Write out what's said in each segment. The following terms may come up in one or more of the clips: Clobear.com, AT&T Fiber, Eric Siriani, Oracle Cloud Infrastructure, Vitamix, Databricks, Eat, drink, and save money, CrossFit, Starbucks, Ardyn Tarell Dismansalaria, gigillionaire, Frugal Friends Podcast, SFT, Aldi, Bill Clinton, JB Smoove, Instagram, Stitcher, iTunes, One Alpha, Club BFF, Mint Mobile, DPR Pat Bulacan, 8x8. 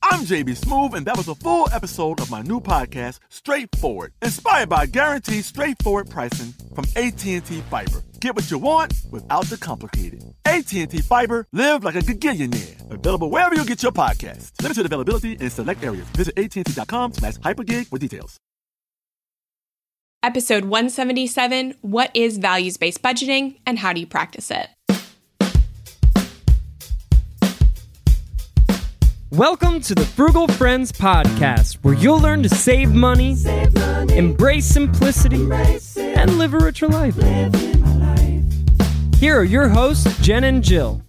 I'm JB Smoove, and that was a full episode of my new podcast, Straightforward, inspired by guaranteed straightforward pricing from AT&T Fiber. Get what you want without the complicated. AT&T Fiber, live like a gigillionaire. Available wherever you get your podcast. Limited availability in select areas. Visit AT&T.com/hypergig for details. Episode 177, What is Values-Based Budgeting and How Do You Practice It? Welcome to the Frugal Friends Podcast, where you'll learn to save money, embrace simplicity, and live a richer life. Here are your hosts, Jen and Jill.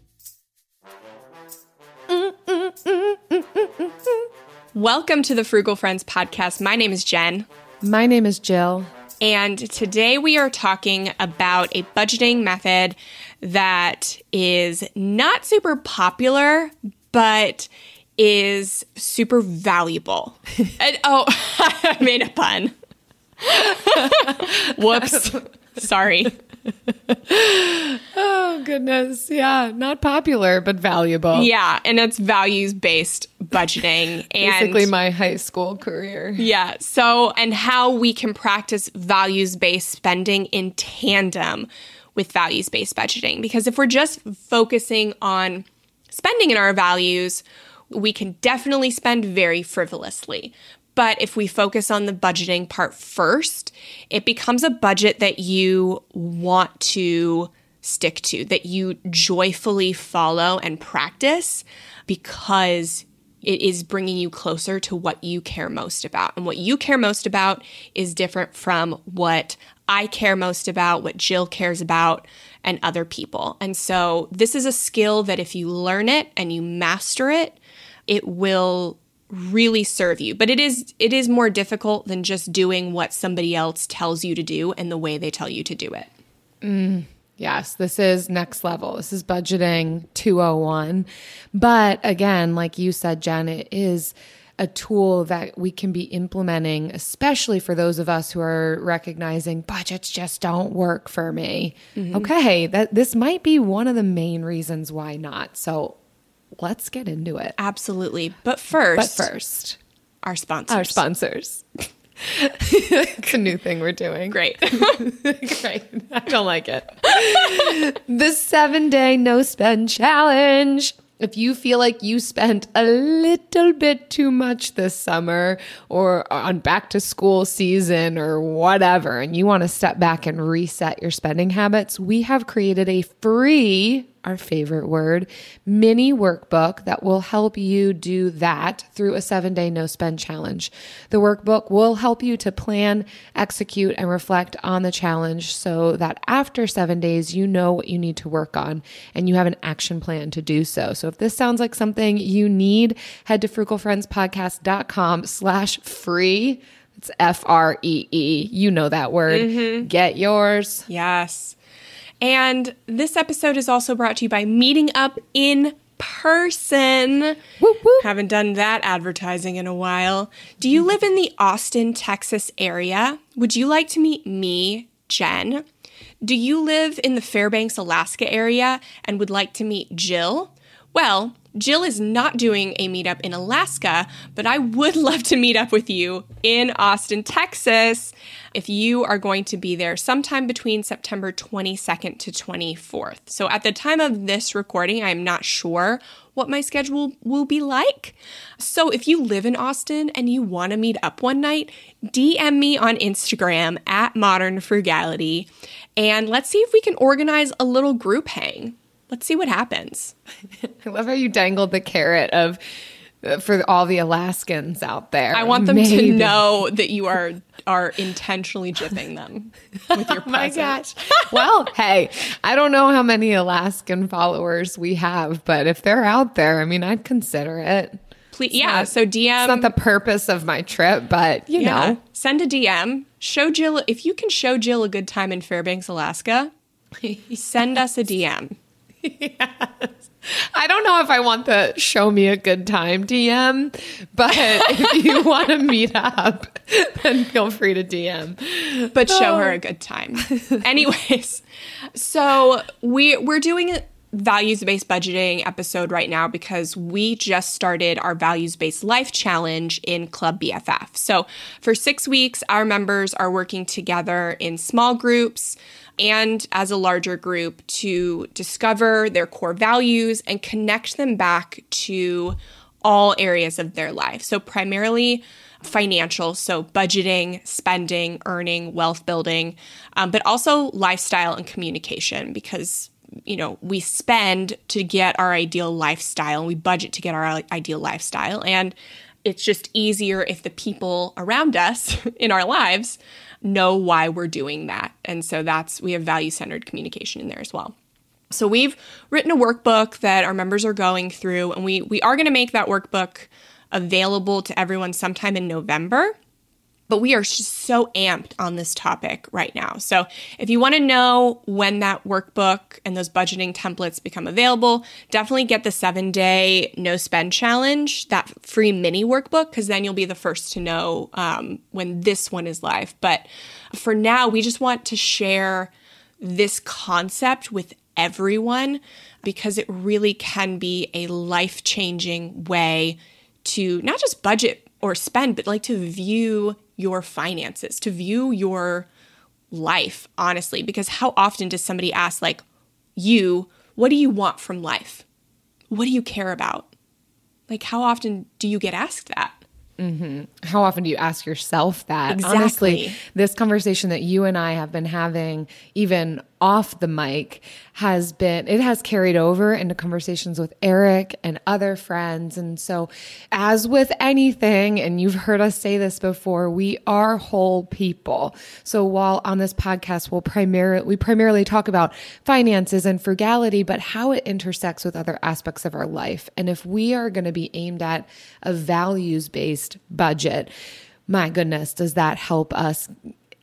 Welcome to the Frugal Friends Podcast. My name is Jen. My name is Jill. And today we are talking about a budgeting method that is not super popular, but is super valuable. I made a pun. Whoops. Sorry. Oh, goodness. Yeah. Not popular, but valuable. Yeah. And it's values-based budgeting. Basically my high school career. Yeah. So, and how we can practice values-based spending in tandem with values-based budgeting. Because if we're just focusing on spending in our values, we can definitely spend very frivolously. But if we focus on the budgeting part first, it becomes a budget that you want to stick to, that you joyfully follow and practice, because it is bringing you closer to what you care most about. And what you care most about is different from what I care most about, what Jill cares about, and other people. And so this is a skill that if you learn it and you master it, it will really serve you. But it is more difficult than just doing what somebody else tells you to do and the way they tell you to do it. Yes, this is next level. This is budgeting 201. But again, like you said, Jen, it is a tool that we can be implementing, especially for those of us who are recognizing budgets just don't work for me. Mm-hmm. Okay, this might be one of the main reasons why not. So let's get into it. Absolutely. But first, our sponsors. It's a new thing we're doing. Great. I don't like it. The 7-day no spend challenge. If you feel like you spent a little bit too much this summer or on back to school season or whatever, and you want to step back and reset your spending habits, we have created a free, our favorite word, mini workbook that will help you do that through a 7-day no spend challenge. The workbook will help you to plan, execute, and reflect on the challenge so that after 7 days, you know what you need to work on and you have an action plan to do so. So if this sounds like something you need, head to frugalfriendspodcast.com/free. It's FREE. You know that word. Mm-hmm. Get yours. Yes. And this episode is also brought to you by meeting up in person. Whoop, whoop. Haven't done that advertising in a while. Do you live in the Austin, Texas area? Would you like to meet me, Jen? Do you live in the Fairbanks, Alaska area and would like to meet Jill? Well, Jill is not doing a meetup in Alaska, but I would love to meet up with you in Austin, Texas, if you are going to be there sometime between September 22nd to 24th. So at the time of this recording, I'm not sure what my schedule will be like. So if you live in Austin and you want to meet up one night, DM me on Instagram @modernfrugality, and let's see if we can organize a little group hang. Let's see what happens. I love how you dangled the carrot of for all the Alaskans out there. I want them to know that you are intentionally jipping them with your presence. Oh my gosh. Well, hey, I don't know how many Alaskan followers we have, but if they're out there, I mean, I'd consider it. Please, yeah. So DM. It's not the purpose of my trip, but you know, send a DM. Show Jill. If you can show Jill a good time in Fairbanks, Alaska, send us a DM. Yes. I don't know if I want the show me a good time DM, but if you want to meet up, then feel free to DM. But show her a good time. Anyways, so we're doing a values-based budgeting episode right now because we just started our values-based life challenge in Club BFF. So for 6 weeks, our members are working together in small groups and as a larger group to discover their core values and connect them back to all areas of their life. So primarily financial, so budgeting, spending, earning, wealth building, but also lifestyle and communication because, you know, we spend to get our ideal lifestyle and we budget to get our ideal lifestyle. And it's just easier if the people around us in our lives know why we're doing that. And so we have value-centered communication in there as well. So we've written a workbook that our members are going through, and we are going to make that workbook available to everyone sometime in November. But we are just so amped on this topic right now. So if you want to know when that workbook and those budgeting templates become available, definitely get the 7-day no spend challenge, that free mini workbook, because then you'll be the first to know when this one is live. But for now, we just want to share this concept with everyone because it really can be a life-changing way to not just budget or spend, but like to view your finances, to view your life, honestly, because how often does somebody ask, like, you, what do you want from life? What do you care about? Like, how often do you get asked that? Mm-hmm. How often do you ask yourself that? Exactly. Honestly, this conversation that you and I have been having, even off the mic, has carried over into conversations with Eric and other friends. And so, as with anything, and you've heard us say this before, we are whole people. So while on this podcast, we primarily talk about finances and frugality, but how it intersects with other aspects of our life. And if we are going to be aimed at a values-based budget, my goodness, does that help us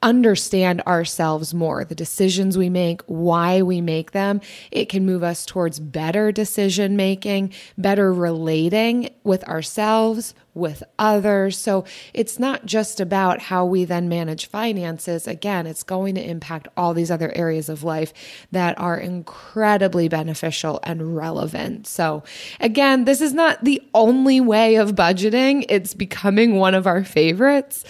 understand ourselves more, the decisions we make, why we make them. It can move us towards better decision making, better relating with ourselves, with others. So it's not just about how we then manage finances. Again, it's going to impact all these other areas of life that are incredibly beneficial and relevant. So again, this is not the only way of budgeting. It's becoming one of our favorites,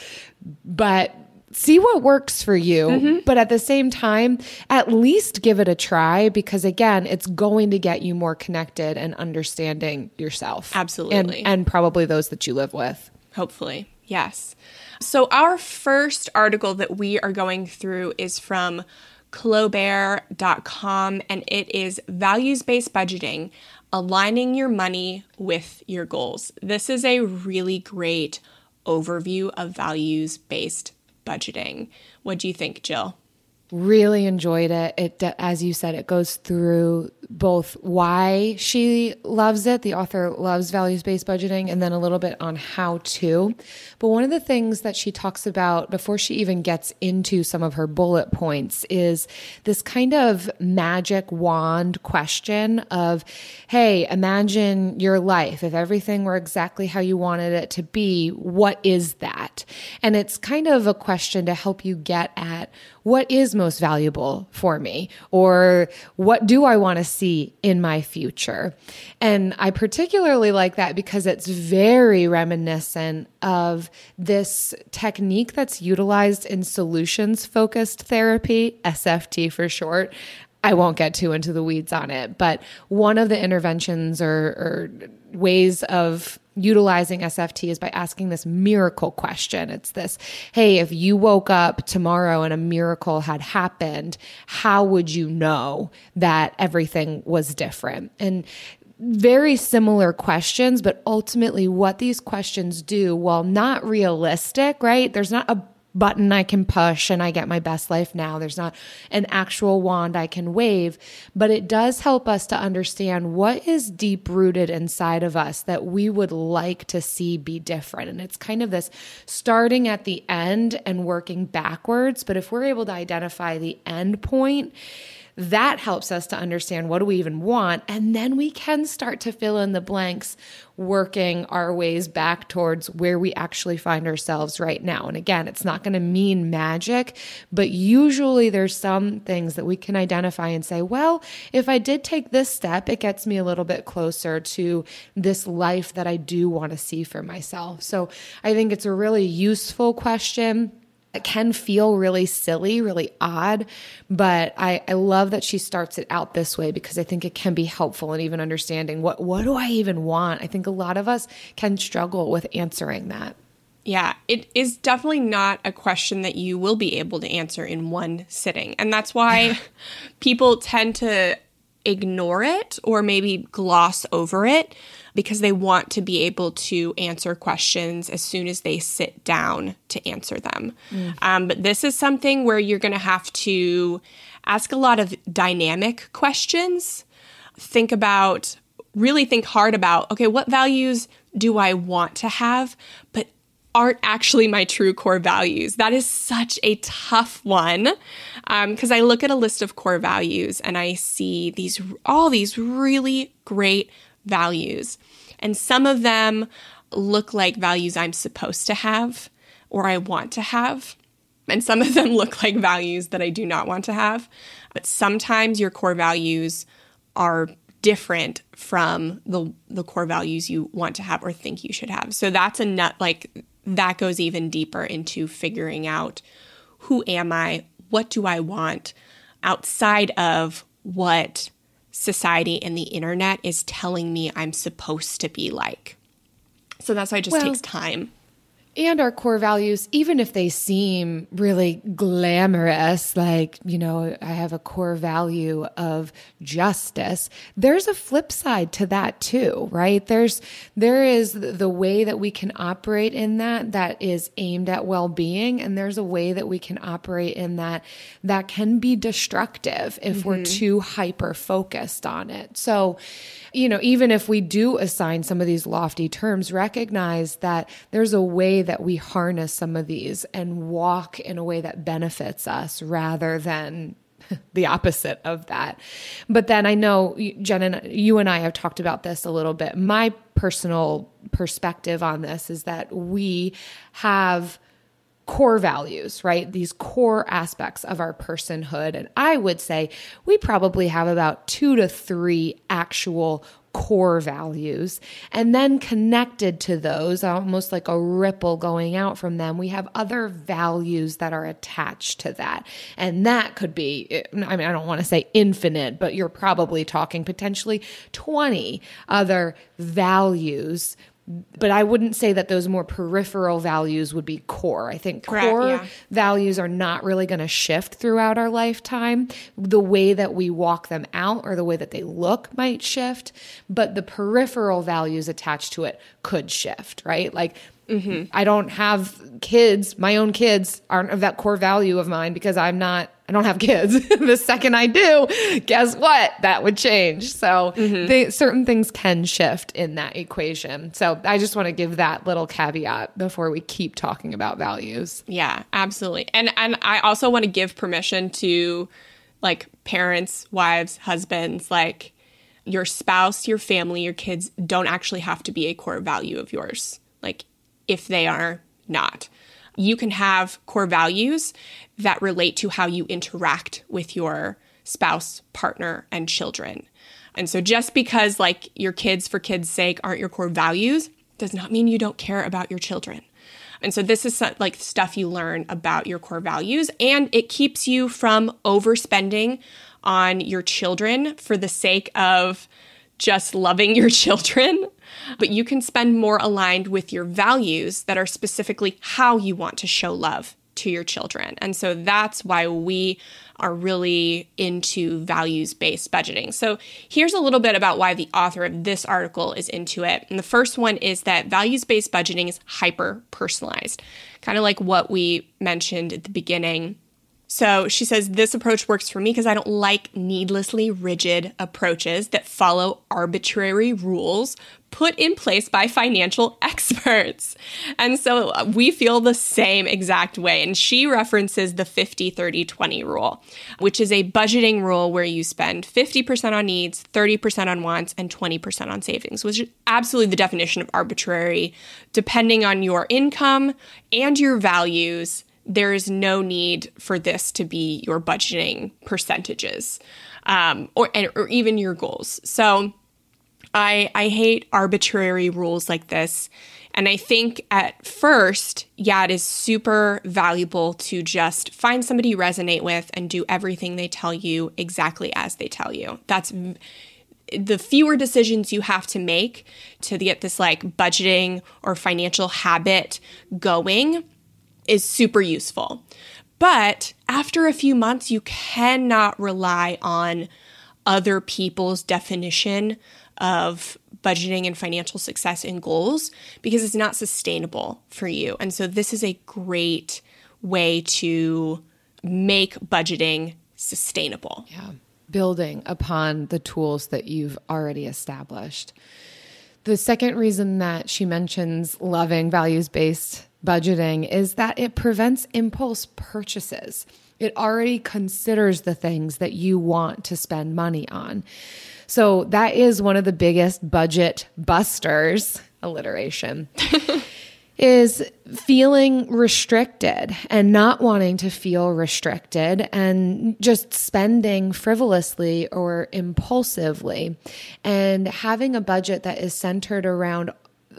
but see what works for you, mm-hmm. but at the same time, at least give it a try because, again, it's going to get you more connected and understanding yourself. Absolutely. And probably those that you live with. Hopefully. Yes. So our first article that we are going through is from Clobear.com, and it is Values-Based Budgeting, Aligning Your Money with Your Goals. This is a really great overview of values-based budgeting. What do you think, Jill? Really enjoyed it. As you said, it goes through both why she loves it, the author loves values-based budgeting, and then a little bit on how to. But one of the things that she talks about before she even gets into some of her bullet points is this kind of magic wand question of, hey, imagine your life. If everything were exactly how you wanted it to be, what is that? And it's kind of a question to help you get at what is most valuable for me, or what do I want to see in my future? And I particularly like that because it's very reminiscent of this technique that's utilized in solutions-focused therapy, SFT for short. I won't get too into the weeds on it, but one of the interventions or ways of utilizing SFT is by asking this miracle question. It's this, hey, if you woke up tomorrow and a miracle had happened, how would you know that everything was different? And very similar questions, but ultimately what these questions do, while not realistic, right? There's not a button I can push and I get my best life now. There's not an actual wand I can wave, but it does help us to understand what is deep rooted inside of us that we would like to see be different. And it's kind of this starting at the end and working backwards. But if we're able to identify the end point, that helps us to understand what do we even want. And then we can start to fill in the blanks, working our ways back towards where we actually find ourselves right now. And again, it's not going to mean magic, but usually there's some things that we can identify and say, well, if I did take this step, it gets me a little bit closer to this life that I do want to see for myself. So I think it's a really useful question. It can feel really silly, really odd, but I love that she starts it out this way because I think it can be helpful in even understanding what do I even want? I think a lot of us can struggle with answering that. Yeah, it is definitely not a question that you will be able to answer in one sitting. And that's why people tend to ignore it or maybe gloss over it because they want to be able to answer questions as soon as they sit down to answer them. But this is something where you're going to have to ask a lot of dynamic questions. Really think hard about, okay, what values do I want to have, but aren't actually my true core values? That is such a tough one because I look at a list of core values and I see all these really great values. And some of them look like values I'm supposed to have or I want to have. And some of them look like values that I do not want to have. But sometimes your core values are different from the core values you want to have or think you should have. So that's that goes even deeper into figuring out who am I, what do I want outside of what society and the internet is telling me I'm supposed to be like. So that's why it just takes time. And our core values, even if they seem really glamorous, like, you know, I have a core value of justice, there's a flip side to that too, right? There is the way that we can operate in that is aimed at well-being, and there's a way that we can operate in that can be destructive if we're too hyper-focused on it. So, you know, even if we do assign some of these lofty terms, recognize that there's a way that we harness some of these and walk in a way that benefits us rather than the opposite of that. But then I know, Jen, and you and I have talked about this a little bit. My personal perspective on this is that we have core values, right? These core aspects of our personhood. And I would say we probably have about 2 to 3 actual core values. And then connected to those, almost like a ripple going out from them, we have other values that are attached to that. And that could be, I mean, I don't want to say infinite, but you're probably talking potentially 20 other values. But I wouldn't say that those more peripheral values would be core. I think core values are not really going to shift throughout our lifetime. The way that we walk them out or the way that they look might shift, but the peripheral values attached to it could shift, right? Like, I don't have kids. My own kids aren't of that core value of mine because I don't have kids. The second I do, guess what? That would change. So certain things can shift in that equation. So I just want to give that little caveat before we keep talking about values. Yeah, absolutely. And I also want to give permission to like parents, wives, husbands, like your spouse, your family, your kids don't actually have to be a core value of yours. Like, if they are not. You can have core values that relate to how you interact with your spouse, partner, and children. And so just because like your kids for kids' sake aren't your core values does not mean you don't care about your children. And so this is like stuff you learn about your core values, and it keeps you from overspending on your children for the sake of just loving your children. But you can spend more aligned with your values that are specifically how you want to show love to your children. And so that's why we are really into values-based budgeting. So here's a little bit about why the author of this article is into it. And the first one is that values-based budgeting is hyper-personalized, kind of like what we mentioned at the beginning. So she says, this approach works for me because I don't like needlessly rigid approaches that follow arbitrary rules put in place by financial experts. And so we feel the same exact way. And she references the 50-30-20 rule, which is a budgeting rule where you spend 50% on needs, 30% on wants, and 20% on savings, which is absolutely the definition of arbitrary. Depending on your income and your values, there is no need for this to be your budgeting percentages or even your goals. So I hate arbitrary rules like this. And I think at first, yeah, it is super valuable to just find somebody you resonate with and do everything they tell you exactly as they tell you. That's the fewer decisions you have to make to get this like budgeting or financial habit going is super useful. But after a few months, you cannot rely on other people's definition of budgeting and financial success and goals because it's not sustainable for you. And so this is a great way to make budgeting sustainable. Yeah, building upon the tools that you've already established. The second reason that she mentions loving values-based budgeting is that it prevents impulse purchases. It already considers the things that you want to spend money on. So that is one of the biggest budget busters, alliteration, is feeling restricted and not wanting to feel restricted and just spending frivolously or impulsively. And having a budget that is centered around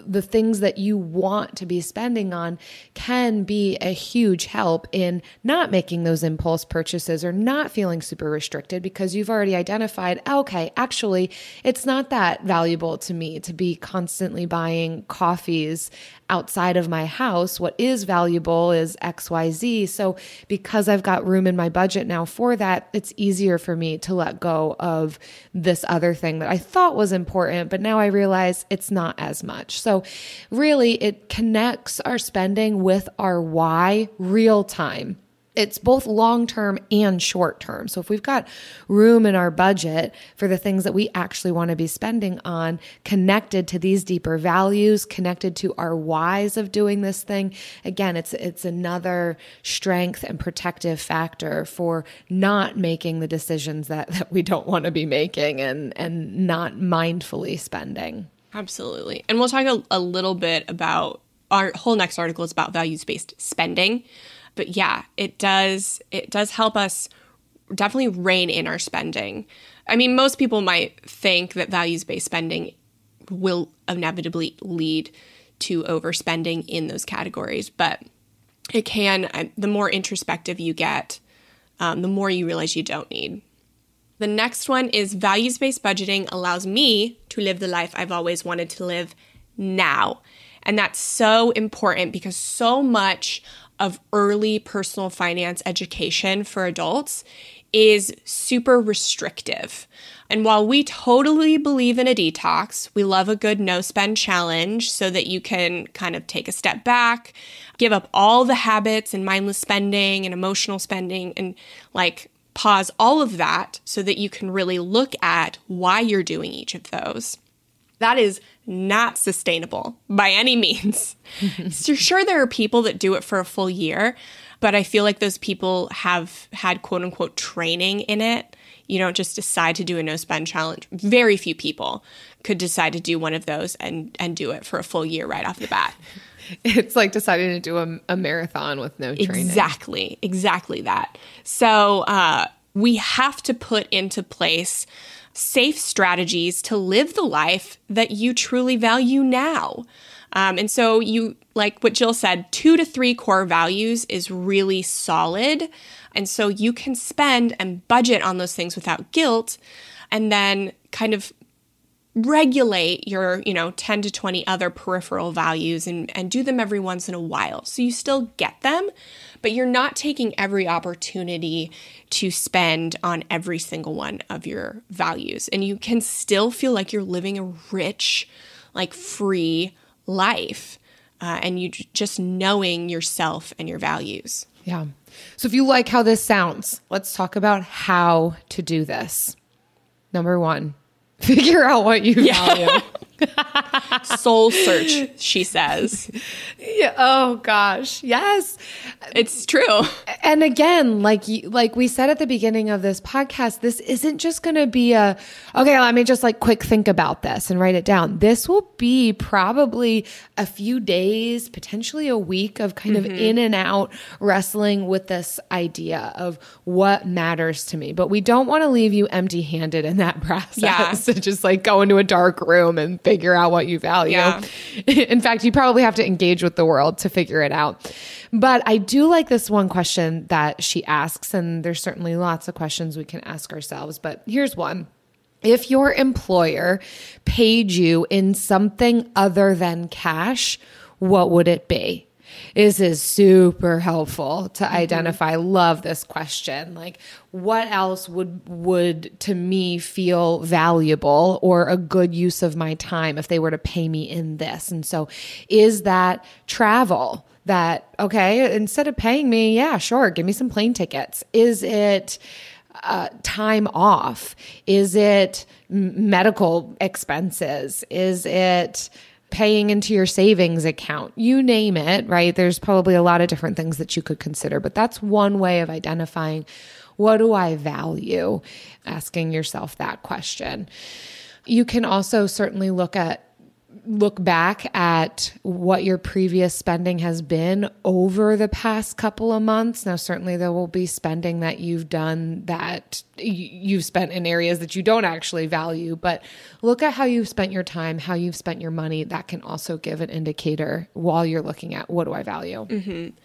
the things that you want to be spending on can be a huge help in not making those impulse purchases or not feeling super restricted because you've already identified, okay, actually, it's not that valuable to me to be constantly buying coffees outside of my house. What is valuable is XYZ. So because I've got room in my budget now for that, it's easier for me to let go of this other thing that I thought was important, but now I realize it's not as much. So really, it connects our spending with our why real time. It's both long-term and short-term. So if we've got room in our budget for the things that we actually want to be spending on, connected to these deeper values, connected to our whys of doing this thing, again, it's another strength and protective factor for not making the decisions that we don't want to be making and not mindfully spending. Absolutely. And we'll talk a little bit about our whole next article is about values-based spending. But yeah, it does help us definitely rein in our spending. I mean, most people might think that values-based spending will inevitably lead to overspending in those categories, but it can, the more introspective you get, the more you realize you don't need. The next one is values-based budgeting allows me to live the life I've always wanted to live now. And that's so important because so much of early personal finance education for adults is super restrictive. And while we totally believe in a detox, we love a good no-spend challenge so that you can kind of take a step back, give up all the habits and mindless spending and emotional spending and like pause all of that so that you can really look at why you're doing each of those. That is not sustainable by any means. So sure, there are people that do it for a full year, but I feel like those people have had quote unquote training in it. You don't just decide to do a no-spend challenge. Very few people could decide to do one of those and do it for a full year right off the bat. It's like deciding to do a marathon with no training. Exactly that. So we have to put into place safe strategies to live the life that you truly value now. And so you, like what Jill said, 2 to 3 core values is really solid. And so you can spend and budget on those things without guilt and then kind of regulate your, 10 to 20 other peripheral values and do them every once in a while. So you still get them, but you're not taking every opportunity to spend on every single one of your values. And you can still feel like you're living a rich, free life. And you just knowing yourself and your values. Yeah. So if you like how this sounds, let's talk about how to do this. Number one, figure out what you value. Soul search, she says. Yeah. Oh gosh. Yes. It's true. And again, like we said at the beginning of this podcast, this isn't just going to be let me just quick think about this and write it down. This will be probably a few days, potentially a week of kind of in and out wrestling with this idea of what matters to me. But we don't want to leave you empty-handed in that process. Yeah. So just go into a dark room and figure out what you value. Yeah. In fact, you probably have to engage with the world to figure it out. But I do like this one question that she asks, and there's certainly lots of questions we can ask ourselves, but here's one. If your employer paid you in something other than cash, what would it be? This is super helpful to identify. Love this question. What else would to me feel valuable or a good use of my time if they were to pay me in this? And so is that travel? Instead of paying me, yeah, sure, give me some plane tickets. Is it time off? Is it medical expenses? Is it paying into your savings account? You name it, right? There's probably a lot of different things that you could consider, but that's one way of identifying what do I value, asking yourself that question. You can also certainly look back at what your previous spending has been over the past couple of months. Now, certainly there will be spending that you've done that you've spent in areas that you don't actually value, but look at how you've spent your time, how you've spent your money. That can also give an indicator while you're looking at what do I value? Mm-hmm.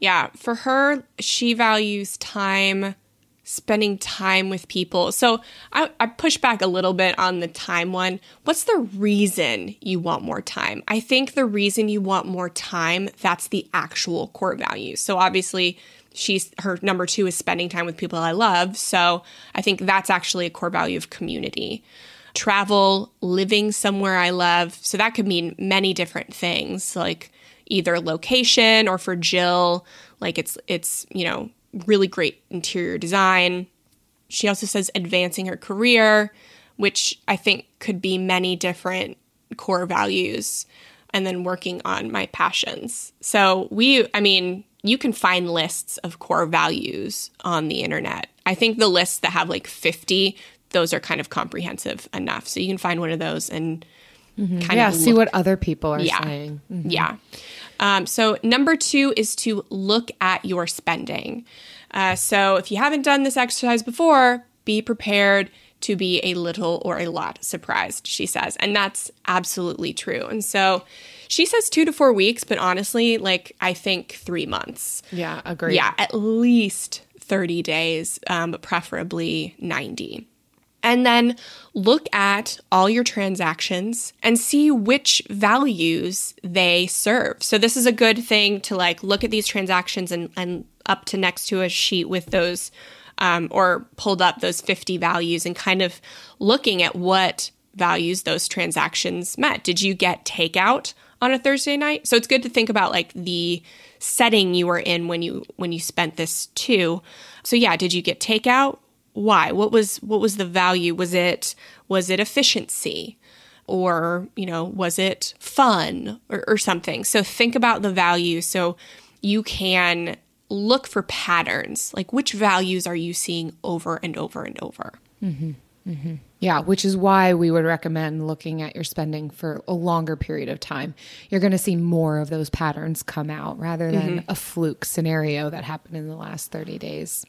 Yeah. For her, she values time, spending time with people. So I push back a little bit on the time one. What's the reason you want more time? I think the reason you want more time, that's the actual core value. So obviously her number two is spending time with people I love. So I think that's actually a core value of community. Travel, living somewhere I love. So that could mean many different things, like either location or for Jill, it's really great interior design. She also says advancing her career, which I think could be many different core values, and then working on my passions. So you can find lists of core values on the internet. I think the lists that have 50, those are kind of comprehensive enough. So you can find one of those and see what other people are saying. Mm-hmm. Yeah. So number two is to look at your spending. So if you haven't done this exercise before, be prepared to be a little or a lot surprised, she says. And that's absolutely true. And so she says 2 to 4 weeks, but honestly, I think 3 months. Yeah, agree. Yeah, at least 30 days, but preferably 90. And then look at all your transactions and see which values they serve. So this is a good thing to look at these transactions and up to next to a sheet with those or pulled up those 50 values and kind of looking at what values those transactions met. Did you get takeout on a Thursday night? So it's good to think about the setting you were in when you spent this too. So yeah, did you get takeout? Why? What was the value? Was it efficiency, or was it fun or something? So think about the value so you can look for patterns. Which values are you seeing over and over and over? Mm-hmm. Mm-hmm. Yeah, which is why we would recommend looking at your spending for a longer period of time. You're going to see more of those patterns come out rather than a fluke scenario that happened in the last 30 days.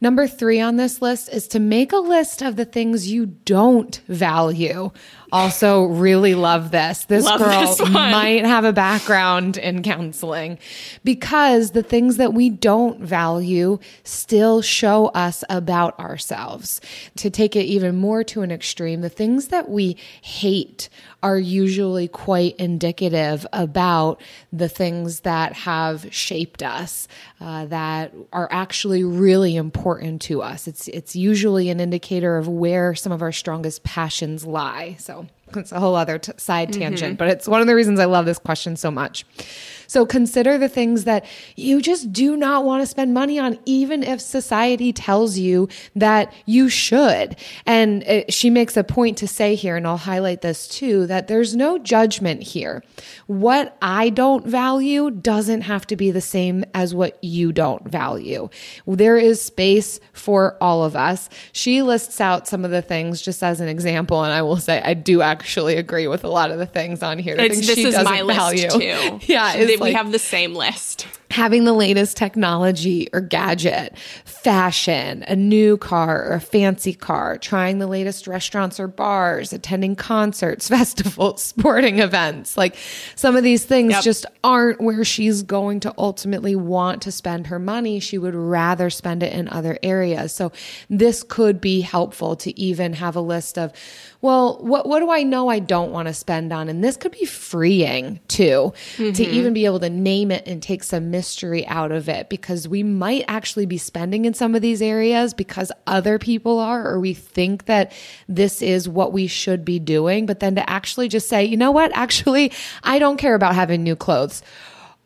Number 3 on this list is to make a list of the things you don't value. Also really love this. This might have a background in counseling, because the things that we don't value still show us about ourselves. To take it even more to an extreme, the things that we hate are usually quite indicative about the things that have shaped us, that are actually really important to us. It's usually an indicator of where some of our strongest passions lie. So it's a whole other side tangent, but it's one of the reasons I love this question so much. So consider the things that you just do not want to spend money on, even if society tells you that you should. And she makes a point to say here, and I'll highlight this too, that there's no judgment here. What I don't value doesn't have to be the same as what you don't value. There is space for all of us. She lists out some of the things just as an example, and I will say I do actually agree with a lot of the things on here. This is my list too. Yeah. We have the same list. Having the latest technology or gadget, fashion, a new car or a fancy car, trying the latest restaurants or bars, attending concerts, festivals, sporting events. Like, some of these things just aren't where she's going to ultimately want to spend her money. She would rather spend it in other areas. So this could be helpful to even have a list of, well, what do I know I don't want to spend on? And this could be freeing too, to even be able to name it and take some mystery out of it, because we might actually be spending in some of these areas because other people are, or we think that this is what we should be doing. But then to actually just say, you know what, actually, I don't care about having new clothes.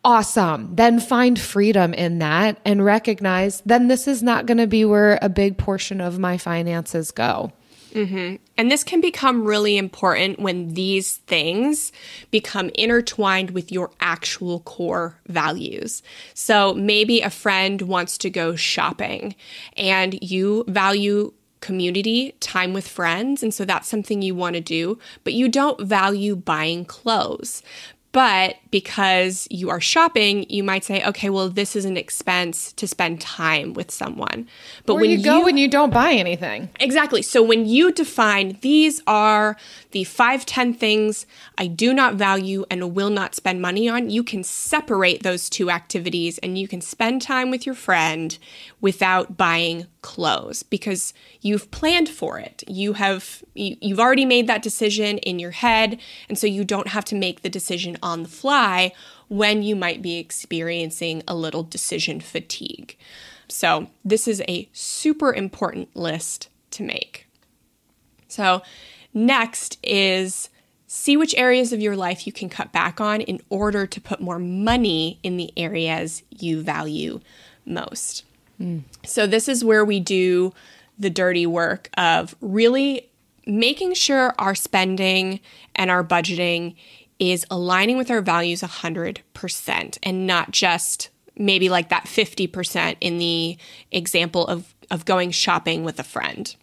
Awesome. Then find freedom in that and recognize then this is not going to be where a big portion of my finances go. Mm-hmm. And this can become really important when these things become intertwined with your actual core values. So maybe a friend wants to go shopping and you value community, time with friends, and so that's something you want to do, but you don't value buying clothes. But because you are shopping, you might say, okay, well, this is an expense to spend time with someone. But where when you go and you don't buy anything. Exactly. So when you define, these are the 5-10 things I do not value and will not spend money on, you can separate those two activities and you can spend time with your friend without buying clothes, because you've planned for it. You've already made that decision in your head, and so you don't have to make the decision on the fly when you might be experiencing a little decision fatigue. So this is a super important list to make. So next is see which areas of your life you can cut back on in order to put more money in the areas you value most. Mm. So this is where we do the dirty work of really making sure our spending and our budgeting is aligning with our values 100% and not just maybe like that 50% in the example of going shopping with a friend.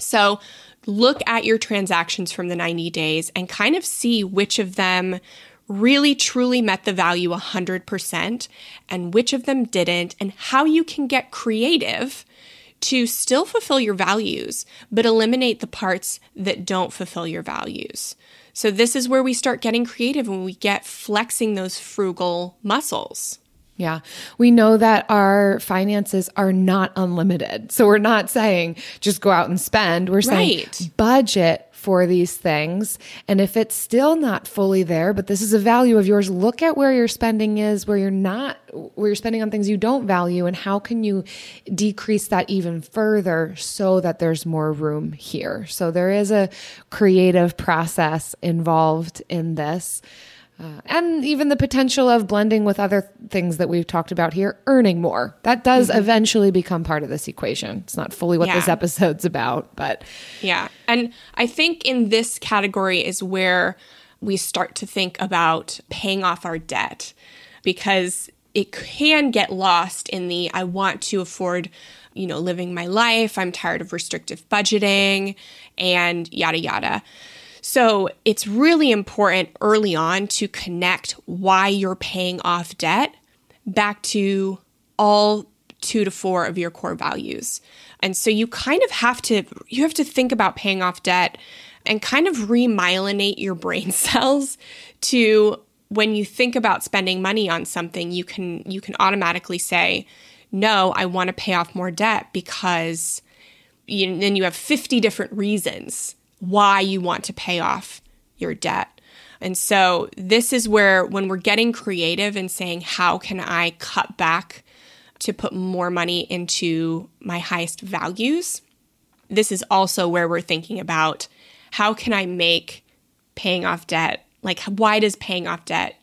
So look at your transactions from the 90 days and kind of see which of them really truly met the value 100% and which of them didn't, and how you can get creative to still fulfill your values, but eliminate the parts that don't fulfill your values. So this is where we start getting creative and we get flexing those frugal muscles. Yeah. We know that our finances are not unlimited. So we're not saying just go out and spend. We're saying budget for these things. And if it's still not fully there, but this is a value of yours, look at where your spending is, where you're spending on things you don't value, and how can you decrease that even further so that there's more room here. So there is a creative process involved in this. And even the potential of blending with other things that we've talked about here, earning more. That does eventually become part of this equation. It's not fully what this episode's about, but... Yeah. And I think in this category is where we start to think about paying off our debt, because it can get lost in the, I want to afford, you know, living my life, I'm tired of restrictive budgeting, and yada, yada. So it's really important early on to connect why you're paying off debt back to all 2 to 4 of your core values. And so you kind of have to think about paying off debt and kind of remyelinate your brain cells to, when you think about spending money on something, you can automatically say, no, I want to pay off more debt, because then you have 50 different reasons why you want to pay off your debt. And so this is where, when we're getting creative and saying, how can I cut back to put more money into my highest values, this is also where we're thinking about, how can I make paying off debt, like, why does paying off debt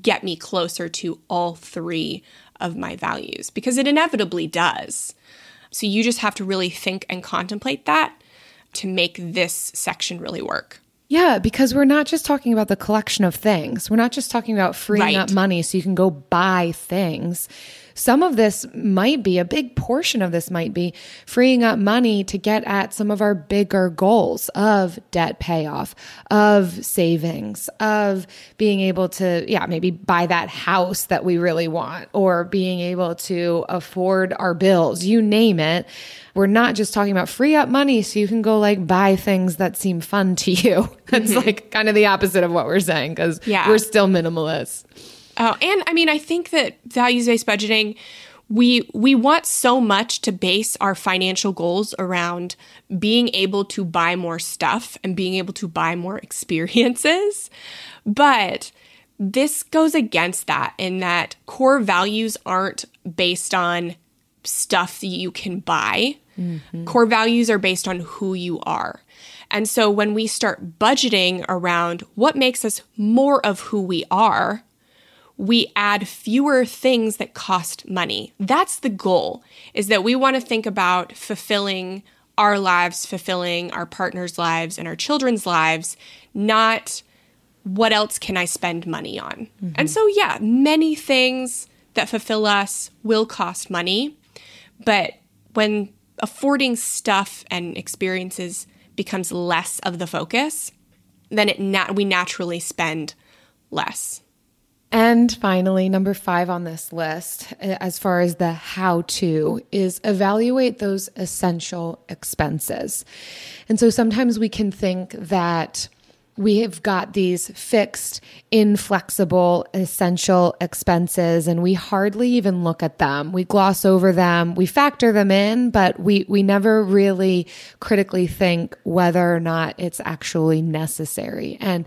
get me closer to all 3 of my values? Because it inevitably does. So you just have to really think and contemplate that to make this section really work. Yeah, because we're not just talking about the collection of things. We're not just talking about freeing up money so you can go buy things. Some of this might be, a big portion of this might be freeing up money to get at some of our bigger goals of debt payoff, of savings, of being able to, maybe buy that house that we really want, or being able to afford our bills, you name it. We're not just talking about free up money so you can go buy things that seem fun to you. That's kind of the opposite of what we're saying, because we're still minimalists. Oh, and I think that values-based budgeting, we want so much to base our financial goals around being able to buy more stuff and being able to buy more experiences. But this goes against that, in that core values aren't based on stuff that you can buy. Mm-hmm. Core values are based on who you are. And so when we start budgeting around what makes us more of who we are, we add fewer things that cost money. That's the goal, is that we want to think about fulfilling our lives, fulfilling our partners' lives and our children's lives, not what else can I spend money on. Mm-hmm. And so, many things that fulfill us will cost money, but when affording stuff and experiences becomes less of the focus, then we naturally spend less. And finally, number 5 on this list, as far as the how-to, is evaluate those essential expenses. And so sometimes we can think that we have got these fixed, inflexible, essential expenses, and we hardly even look at them. We gloss over them, we factor them in, but we never really critically think whether or not it's actually necessary. And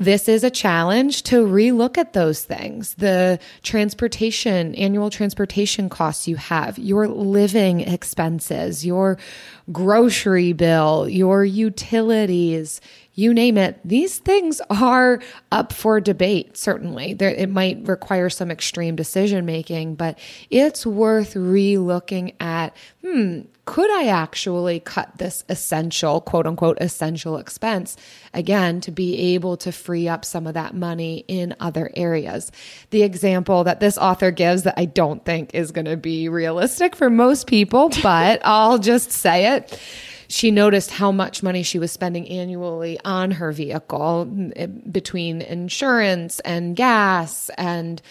this is a challenge to relook at those things, the annual transportation costs you have, your living expenses, your grocery bill, your utilities, you name it. These things are up for debate, certainly. It might require some extreme decision-making, but it's worth re-looking at, could I actually cut this essential, quote-unquote, essential expense, again, to be able to free up some of that money in other areas? The example that this author gives that I don't think is going to be realistic for most people, but I'll just say it. She noticed how much money she was spending annually on her vehicle between insurance and gas and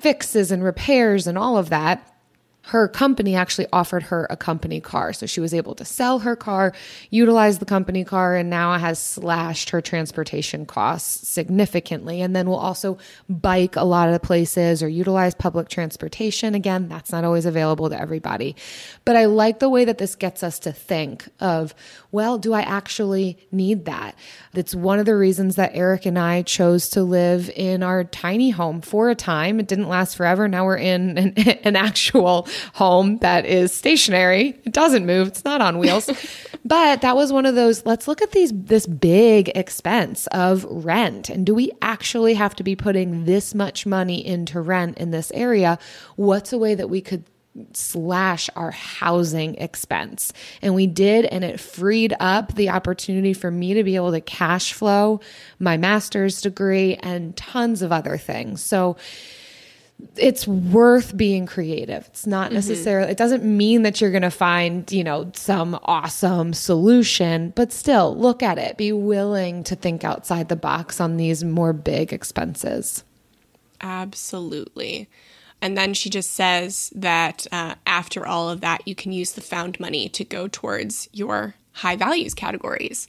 fixes and repairs and all of that. Her company actually offered her a company car. So she was able to sell her car, utilize the company car, and now has slashed her transportation costs significantly. And then will also bike a lot of places or utilize public transportation. Again, that's not always available to everybody. But I like the way that this gets us to think of, well, do I actually need that? That's one of the reasons that Eric and I chose to live in our tiny home for a time. It didn't last forever. Now we're in an actual home that is stationary. It doesn't move. It's not on wheels. But that was one of those, let's look at this big expense of rent. And do we actually have to be putting this much money into rent in this area? What's a way that we could slash our housing expense? And we did, and it freed up the opportunity for me to be able to cash flow my master's degree and tons of other things. So it's worth being creative. It's not necessarily, it doesn't mean that you're going to find, some awesome solution, but still look at it, be willing to think outside the box on these more big expenses. Absolutely. And then she just says that after all of that, you can use the found money to go towards your high values categories.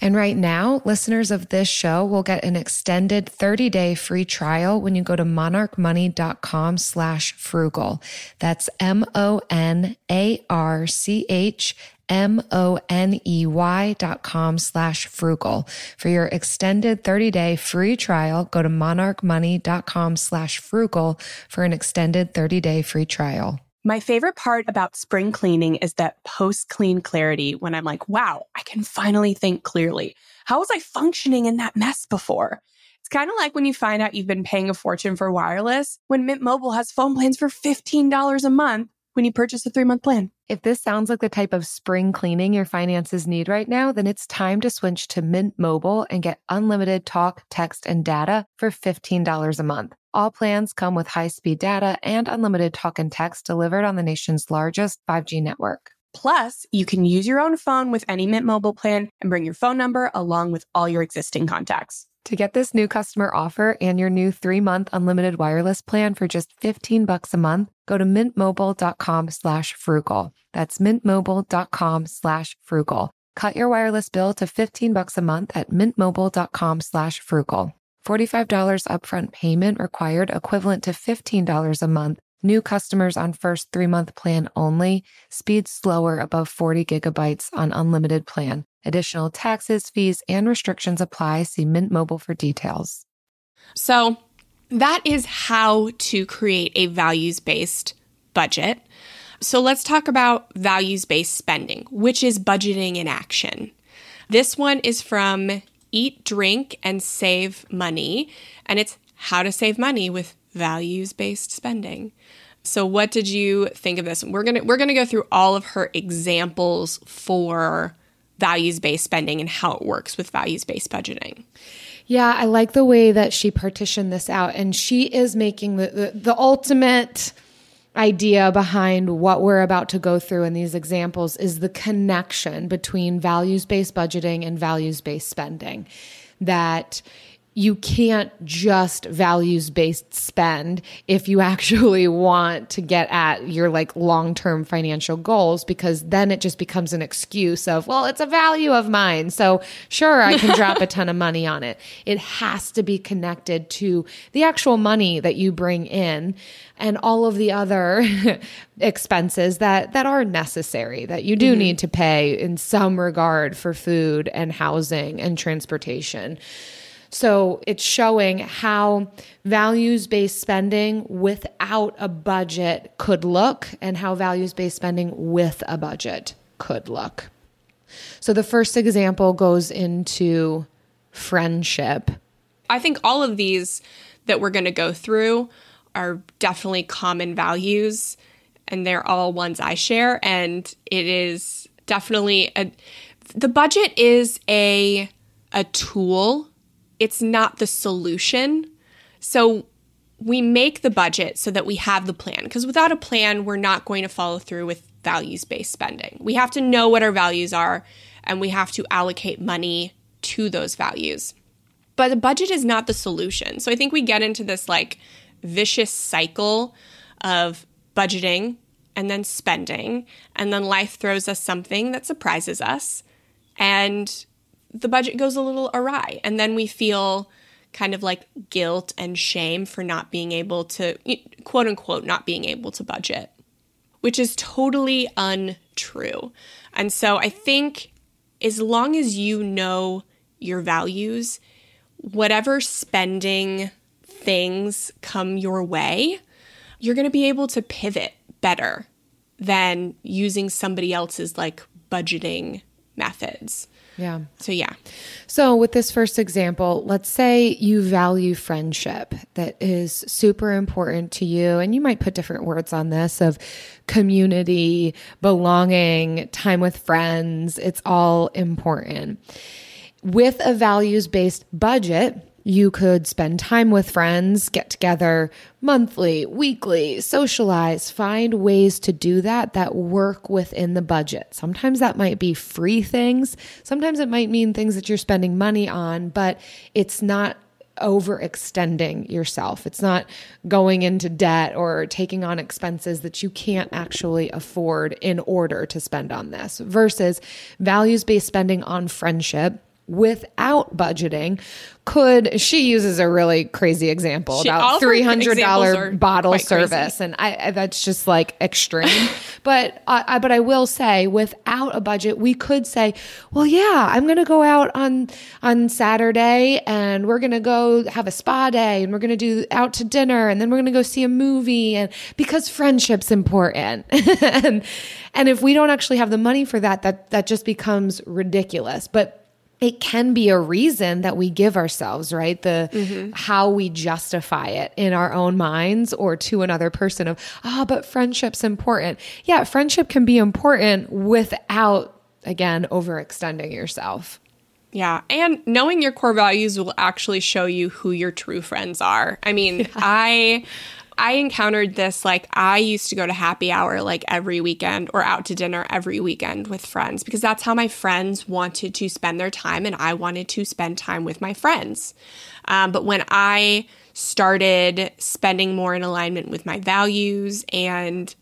And right now, listeners of this show will get an extended 30-day free trial when you go to monarchmoney.com/frugal. That's MONARCHMONEY.com/frugal. For your extended 30-day free trial, go to monarchmoney.com/frugal for an extended 30-day free trial. My favorite part about spring cleaning is that post-clean clarity when I'm like, wow, I can finally think clearly. How was I functioning in that mess before? It's kind of like when you find out you've been paying a fortune for wireless when Mint Mobile has phone plans for $15 a month when you purchase a 3-month plan. If this sounds like the type of spring cleaning your finances need right now, then it's time to switch to Mint Mobile and get unlimited talk, text, and data for $15 a month. All plans come with high-speed data and unlimited talk and text delivered on the nation's largest 5G network. Plus, you can use your own phone with any Mint Mobile plan and bring your phone number along with all your existing contacts. To get this new customer offer and your new 3-month unlimited wireless plan for just $15 a month, go to mintmobile.com/frugal. That's mintmobile.com/frugal. Cut your wireless bill to $15 a month at mintmobile.com/frugal. $45 upfront payment required, equivalent to $15 a month. New customers on first 3-month plan only. Speed slower above 40 gigabytes on unlimited plan. Additional taxes, fees, and restrictions apply. See Mint Mobile for details. So that is how to create a values-based budget. So let's talk about values-based spending, which is budgeting in action. This one is from Eat, Drink, and Save Money, and it's how to save money with values-based spending. So what did you think of this? We're gonna go through all of her examples for values-based spending and how it works with values-based budgeting. Yeah, I like the way that she partitioned this out, and she is making the ultimate idea behind what we're about to go through in these examples is the connection between values-based budgeting and values-based spending, that you can't just values-based spend if you actually want to get at your like long-term financial goals, because then it just becomes an excuse of, well, it's a value of mine, so sure, I can drop a ton of money on it. It has to be connected to the actual money that you bring in and all of the other expenses that are necessary, that you do need to pay in some regard for food and housing and transportation. So it's showing how values-based spending without a budget could look and how values-based spending with a budget could look. So the first example goes into friendship. I think all of these that we're going to go through are definitely common values, and they're all ones I share. And it is definitely the budget is a tool. It's not the solution. So we make the budget so that we have the plan, because without a plan, we're not going to follow through with values-based spending. We have to know what our values are, and we have to allocate money to those values. But the budget is not the solution. So I think we get into this like vicious cycle of budgeting and then spending, and then life throws us something that surprises us, and the budget goes a little awry, and then we feel kind of like guilt and shame for not being able to, quote unquote, not being able to budget, which is totally untrue. And so I think as long as you know your values, whatever spending things come your way, you're going to be able to pivot better than using somebody else's like budgeting methods. Yeah. So, yeah. So with this first example, let's say you value friendship. That is super important to you. And you might put different words on this of community, belonging, time with friends. It's all important. With a values-based budget, you could spend time with friends, get together monthly, weekly, socialize, find ways to do that work within the budget. Sometimes that might be free things. Sometimes it might mean things that you're spending money on, but it's not overextending yourself. It's not going into debt or taking on expenses that you can't actually afford in order to spend on this, versus values-based spending on friendship without budgeting could, she uses a really crazy example about $300 bottle service. Crazy. And I that's just like extreme. But I will say, without a budget, we could say, well, yeah, I'm going to go out on Saturday and we're going to go have a spa day and we're going to do out to dinner and then we're going to go see a movie, and because friendship's important. and if we don't actually have the money for that just becomes ridiculous. But it can be a reason that we give ourselves, right? How we justify it in our own minds or to another person of, but friendship's important. Yeah, friendship can be important without, again, overextending yourself. Yeah. And knowing your core values will actually show you who your true friends are. I mean, yeah. I encountered this, like, I used to go to happy hour like every weekend or out to dinner every weekend with friends because that's how my friends wanted to spend their time, and I wanted to spend time with my friends. But when I started spending more in alignment with my values and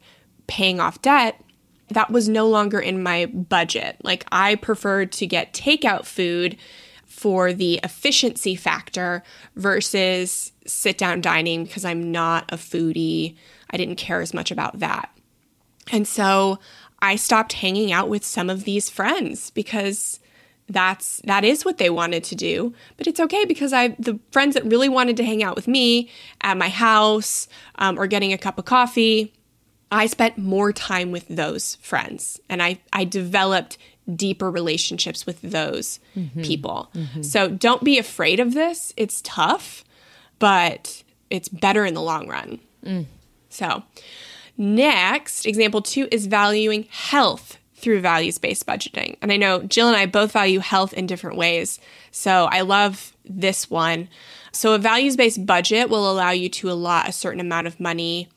paying off debt, that was no longer in my budget. Like, I preferred to get takeout food for the efficiency factor versus sit-down dining because I'm not a foodie. I didn't care as much about that. And so I stopped hanging out with some of these friends because that is what they wanted to do. But it's okay because the friends that really wanted to hang out with me at my house or getting a cup of coffee, I spent more time with those friends. And I developed deeper relationships with those people. Mm-hmm. So don't be afraid of this. It's tough, but it's better in the long run. Mm. So next, example 2 is valuing health through values-based budgeting. And I know Jill and I both value health in different ways. So I love this one. So a values-based budget will allow you to allot a certain amount of money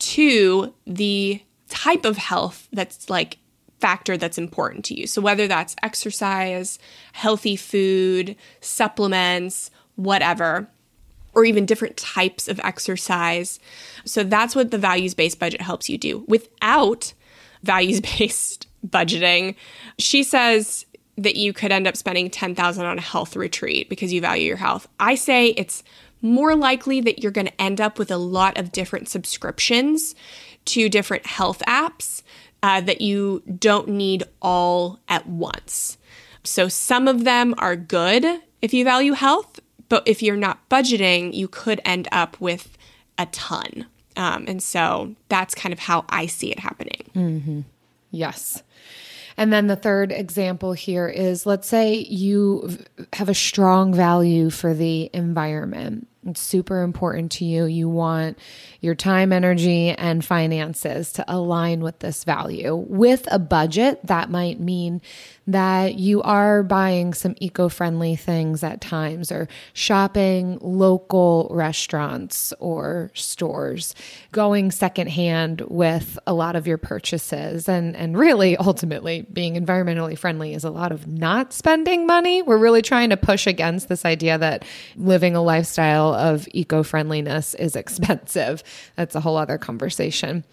to the type of health that's like factor that's important to you. So whether that's exercise, healthy food, supplements, whatever, or even different types of exercise. So that's what the values-based budget helps you do. Without values-based budgeting, she says that you could end up spending $10,000 on a health retreat because you value your health. I say it's more likely that you're going to end up with a lot of different subscriptions to different health apps that you don't need all at once. So some of them are good if you value health, but if you're not budgeting, you could end up with a ton. And so that's kind of how I see it happening. Mm-hmm. Yes. And then the third example here is, let's say you have a strong value for the environment. It's super important to you. You want your time, energy, and finances to align with this value. With a budget, that might mean that you are buying some eco-friendly things at times, or shopping local restaurants or stores, going secondhand with a lot of your purchases, and really ultimately being environmentally friendly is a lot of not spending money. We're really trying to push against this idea that living a lifestyle of eco-friendliness is expensive. That's a whole other conversation.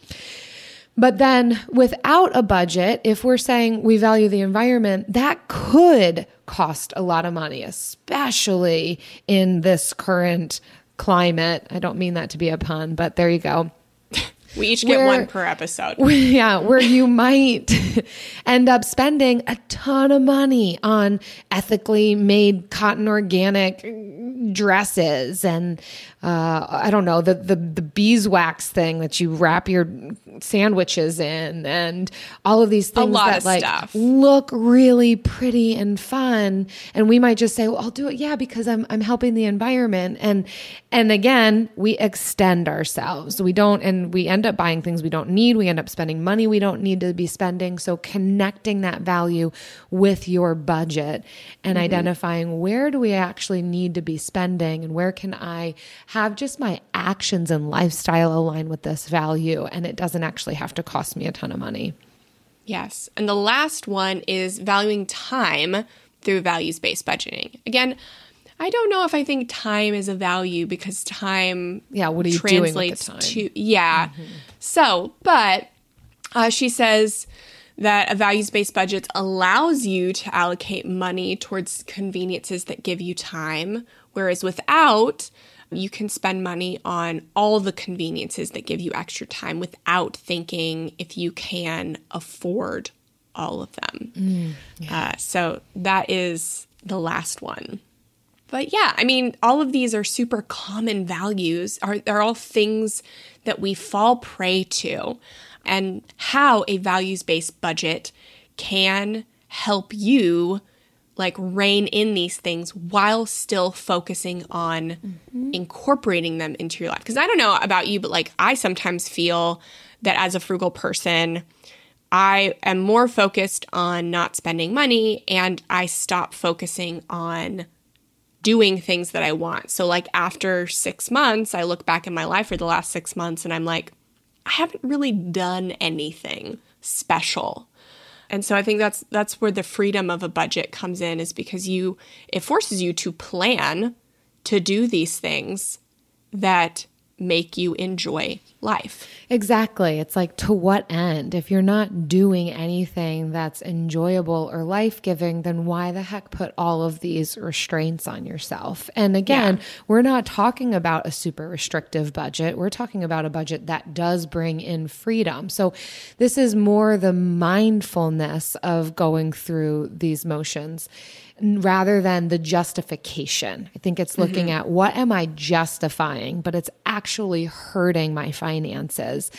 But then without a budget, if we're saying we value the environment, that could cost a lot of money, especially in this current climate. I don't mean that to be a pun, but there you go. We each get one per episode. Yeah, where you might end up spending a ton of money on ethically made cotton organic dresses and I don't know, the beeswax thing that you wrap your sandwiches in and all of these things that like stuff. Look really pretty and fun. And we might just say, well, I'll do it. Yeah, because I'm helping the environment. And again, we extend ourselves. We don't, and we end up buying things we don't need. We end up spending money we don't need to be spending. So connecting that value with your budget and identifying where do we actually need to be spending and where can I have just my actions and lifestyle align with this value. And it doesn't actually have to cost me a ton of money. Yes. And the last one is valuing time through values-based budgeting. Again, I don't know if I think time is a value because time what are you translates doing with the time? To, So, but she says that a values-based budget allows you to allocate money towards conveniences that give you time, whereas without, you can spend money on all the conveniences that give you extra time without thinking if you can afford all of them. So that is the last one. But yeah, I mean, all of these are super common values. They're all things that we fall prey to, and how a values-based budget can help you like rein in these things while still focusing on incorporating them into your life. Because I don't know about you, but like I sometimes feel that as a frugal person, I am more focused on not spending money and I stop focusing on doing things that I want. So like after 6 months, I look back in my life for the last 6 months and I'm like, I haven't really done anything special. And so I think that's where the freedom of a budget comes in, is because it forces you to plan to do these things that make you enjoy life. Exactly. It's like, to what end? If you're not doing anything that's enjoyable or life-giving, then why the heck put all of these restraints on yourself? And again, we're not talking about a super restrictive budget. We're talking about a budget that does bring in freedom. So this is more the mindfulness of going through these motions rather than the justification. I think it's looking at what am I justifying, but it's actually hurting my finances,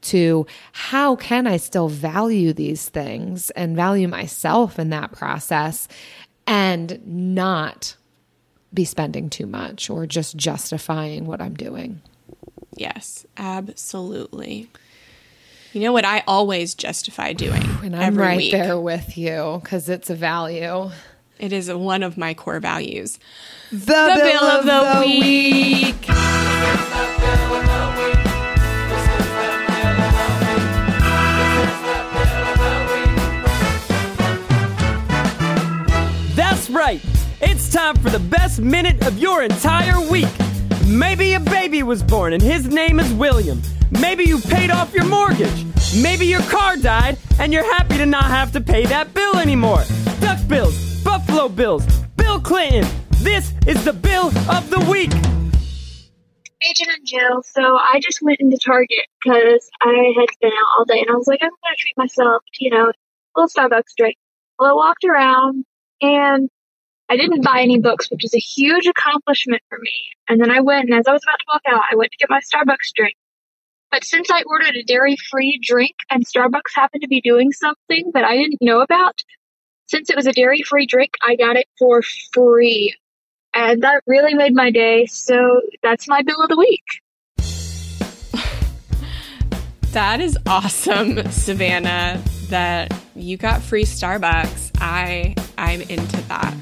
to how can I still value these things and value myself in that process and not be spending too much or just justifying what I'm doing. Yes, absolutely. You know what I always justify doing and I'm every right week. There with you, because it's a value. It is one of my core values. The Bill of the Week. That's right. It's time for the best minute of your entire week. Maybe a baby was born and his name is William. Maybe you paid off your mortgage. Maybe your car died and you're happy to not have to pay that bill anymore. Duck bills. Buffalo Bills, Bill Clinton. This is the Bill of the Week. Hey, Jen and Jill. So I just went into Target because I had been out all day and I was like, I'm going to treat myself, a little Starbucks drink. Well, I walked around and I didn't buy any books, which is a huge accomplishment for me. And then I went, and as I was about to walk out, I went to get my Starbucks drink. But since I ordered a dairy-free drink and Starbucks happened to be doing something that I didn't know about, since it was a dairy-free drink, I got it for free. And that really made my day, so that's my Bill of the Week. That is awesome, Savannah, that you got free Starbucks. I'm into that.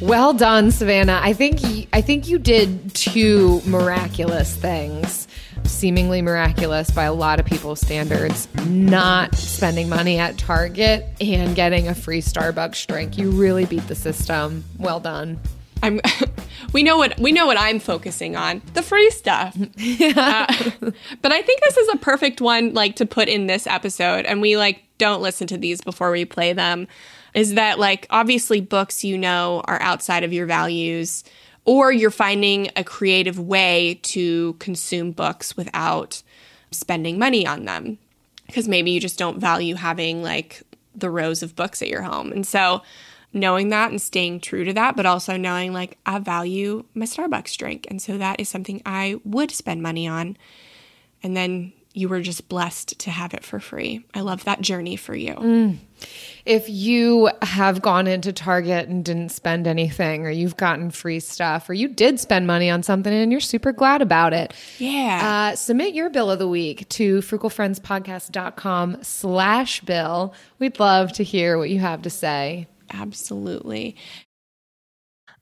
Well done, Savannah. I think you did two miraculous things. Seemingly miraculous by a lot of people's standards, not spending money at Target and getting a free Starbucks drink. You really beat the system. Well done. We know what I'm focusing on, the free stuff. Yeah. But I think this is a perfect one like to put in this episode, and we like don't listen to these before we play them, is that like obviously books are outside of your values. Or you're finding a creative way to consume books without spending money on them, because maybe you just don't value having like the rows of books at your home. And so knowing that and staying true to that, but also knowing like I value my Starbucks drink. And so that is something I would spend money on. And then you were just blessed to have it for free. I love that journey for you. Mm. If you have gone into Target and didn't spend anything, or you've gotten free stuff, or you did spend money on something and you're super glad about it, yeah, submit your bill of the week to frugalfriendspodcast.com/bill. We'd love to hear what you have to say. Absolutely.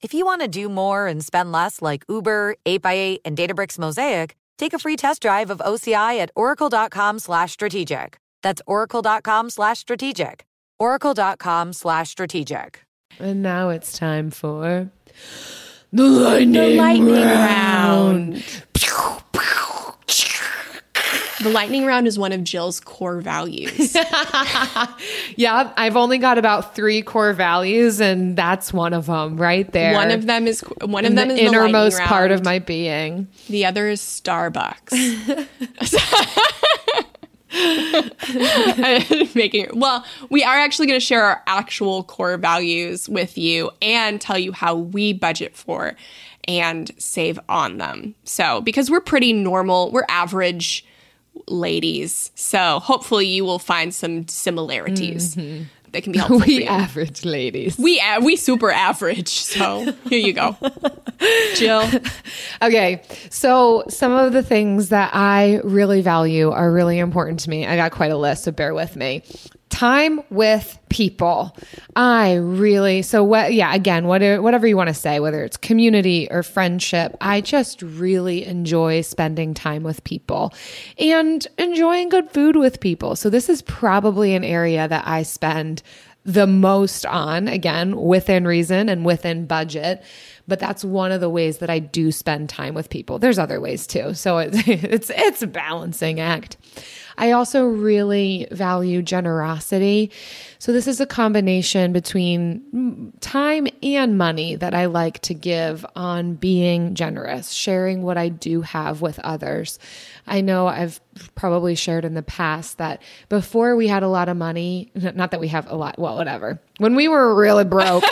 If you want to do more and spend less like Uber, 8x8, and Databricks Mosaic, take a free test drive of OCI at oracle.com/strategic. That's oracle.com/strategic. Oracle.com/strategic. And now it's time for the lightning round. The lightning round is one of Jill's core values. Yeah, I've only got about 3 core values, and that's one of them right there. One of them is the innermost part of my being. The other is Starbucks. Well, we are actually going to share our actual core values with you and tell you how we budget for and save on them. So, because we're pretty normal, we're average ladies. So hopefully you will find some similarities that can be helpful. We average ladies. We super average. So here you go, Jill. Okay. So some of the things that I really value are really important to me. I got quite a list, so bear with me. Time with people. Whatever you want to say, whether it's community or friendship, I just really enjoy spending time with people and enjoying good food with people. So this is probably an area that I spend the most on, again, within reason and within budget. But that's one of the ways that I do spend time with people. There's other ways too. So it's a balancing act. I also really value generosity. So this is a combination between time and money that I like to give on being generous, sharing what I do have with others. I know I've probably shared in the past that before we had a lot of money, not that we have a lot, well, whatever. When we were really broke,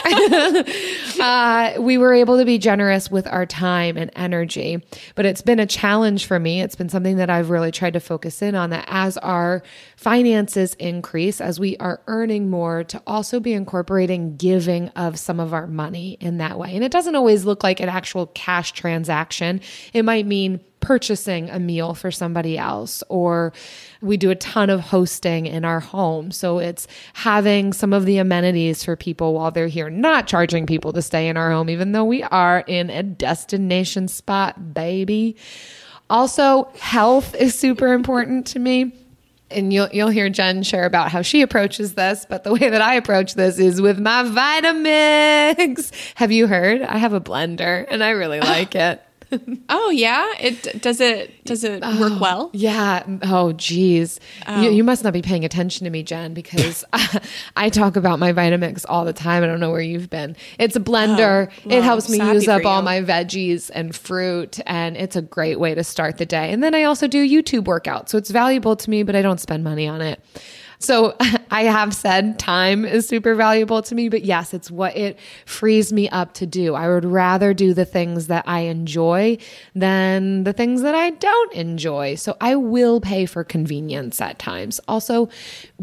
we were able to be generous with our time and energy, but it's been a challenge for me. It's been something that I've really tried to focus in on, that as our finances increase, as we are earning more, to also be incorporating giving of some of our money in that way. And it doesn't always look like an actual cash transaction. It might mean purchasing a meal for somebody else, or we do a ton of hosting in our home. So it's having some of the amenities for people while they're here, not charging people to stay in our home, even though we are in a destination spot, baby. Also, health is super important to me. And you'll hear Jen share about how she approaches this, but the way that I approach this is with my Vitamix. Have you heard? I have a blender and I really like it. Oh yeah, does it work well? Yeah. Oh geez, You must not be paying attention to me, Jen, because I talk about my Vitamix all the time. I don't know where you've been. It's a blender. It helps me use up all my veggies and fruit, and it's a great way to start the day. And then I also do YouTube workouts, so it's valuable to me, but I don't spend money on it. So I have said time is super valuable to me, but yes, it's what it frees me up to do. I would rather do the things that I enjoy than the things that I don't enjoy. So I will pay for convenience at times. Also,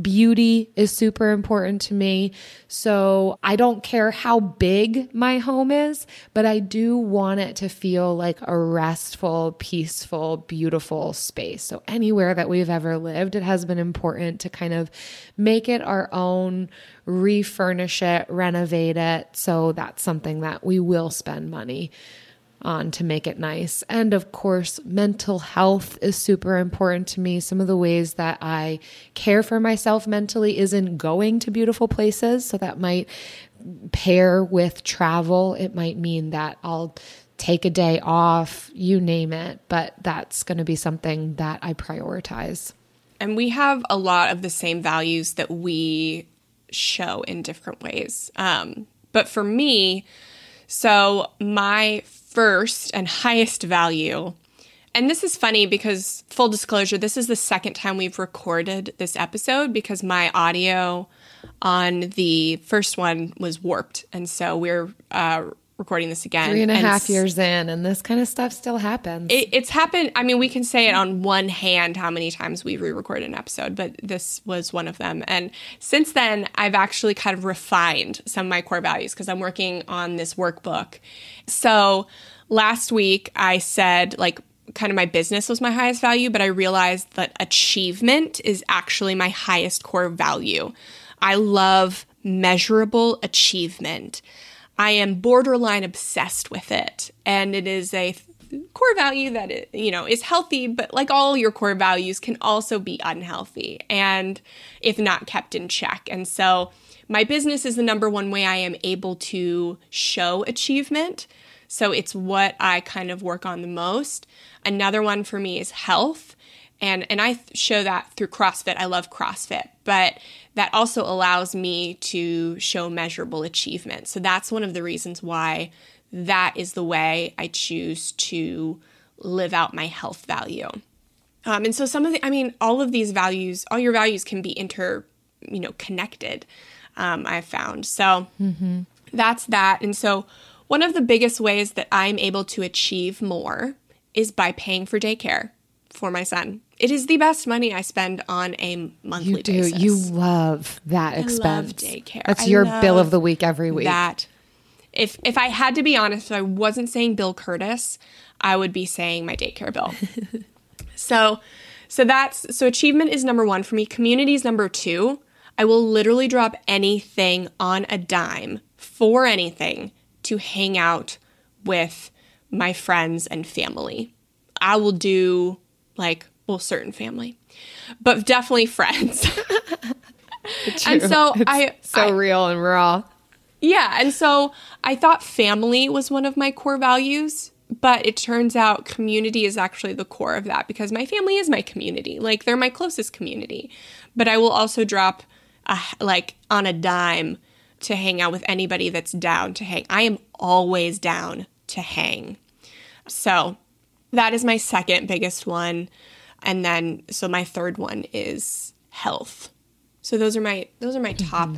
beauty is super important to me. So I don't care how big my home is, but I do want it to feel like a restful, peaceful, beautiful space. So anywhere that we've ever lived, it has been important to kind of make it our own, refurnish it, renovate it. So that's something that we will spend money on to make it nice. And of course, mental health is super important to me. Some of the ways that I care for myself mentally is in going to beautiful places. So that might pair with travel. It might mean that I'll take a day off, you name it, but that's going to be something that I prioritize. And we have a lot of the same values that we show in different ways. But for me, so my first and highest value, and this is funny because full disclosure, this is the second time we've recorded this episode because my audio on the first one was warped. And so we're recording this again. 3.5 years in, and this kind of stuff still happens. It's happened. I mean, we can say it on one hand how many times we re-record an episode, but this was one of them. And since then, I've actually kind of refined some of my core values because I'm working on this workbook. So last week I said, like, kind of my business was my highest value, but I realized that achievement is actually my highest core value. I love measurable achievement. I am borderline obsessed with it, and it is a core value that is healthy, but like all your core values can also be unhealthy and if not kept in check. And so my business is the number one way I am able to show achievement. So it's what I kind of work on the most. Another one for me is health. And I show that through CrossFit. I love CrossFit, but that also allows me to show measurable achievement. So that's one of the reasons why that is the way I choose to live out my health value. And so all of these values, all your values can be connected, I've found. So that's that. And so one of the biggest ways that I'm able to achieve more is by paying for daycare for my son. It is the best money I spend on a monthly basis. You love that expense. I love daycare. That's your bill of the week every week. That. If I had to be honest, if I wasn't saying Bill Curtis, I would be saying my daycare bill. So achievement is number one for me. Community is number two. I will literally drop anything on a dime for anything to hang out with my friends and family. I will do certain family, but definitely friends. And so it's real and raw. Yeah. And so I thought family was one of my core values, but it turns out community is actually the core of that because my family is my community. Like, they're my closest community, but I will also drop on a dime to hang out with anybody that's down to hang. I am always down to hang. So that is my second biggest one. And then, so my third one is health. So those are my top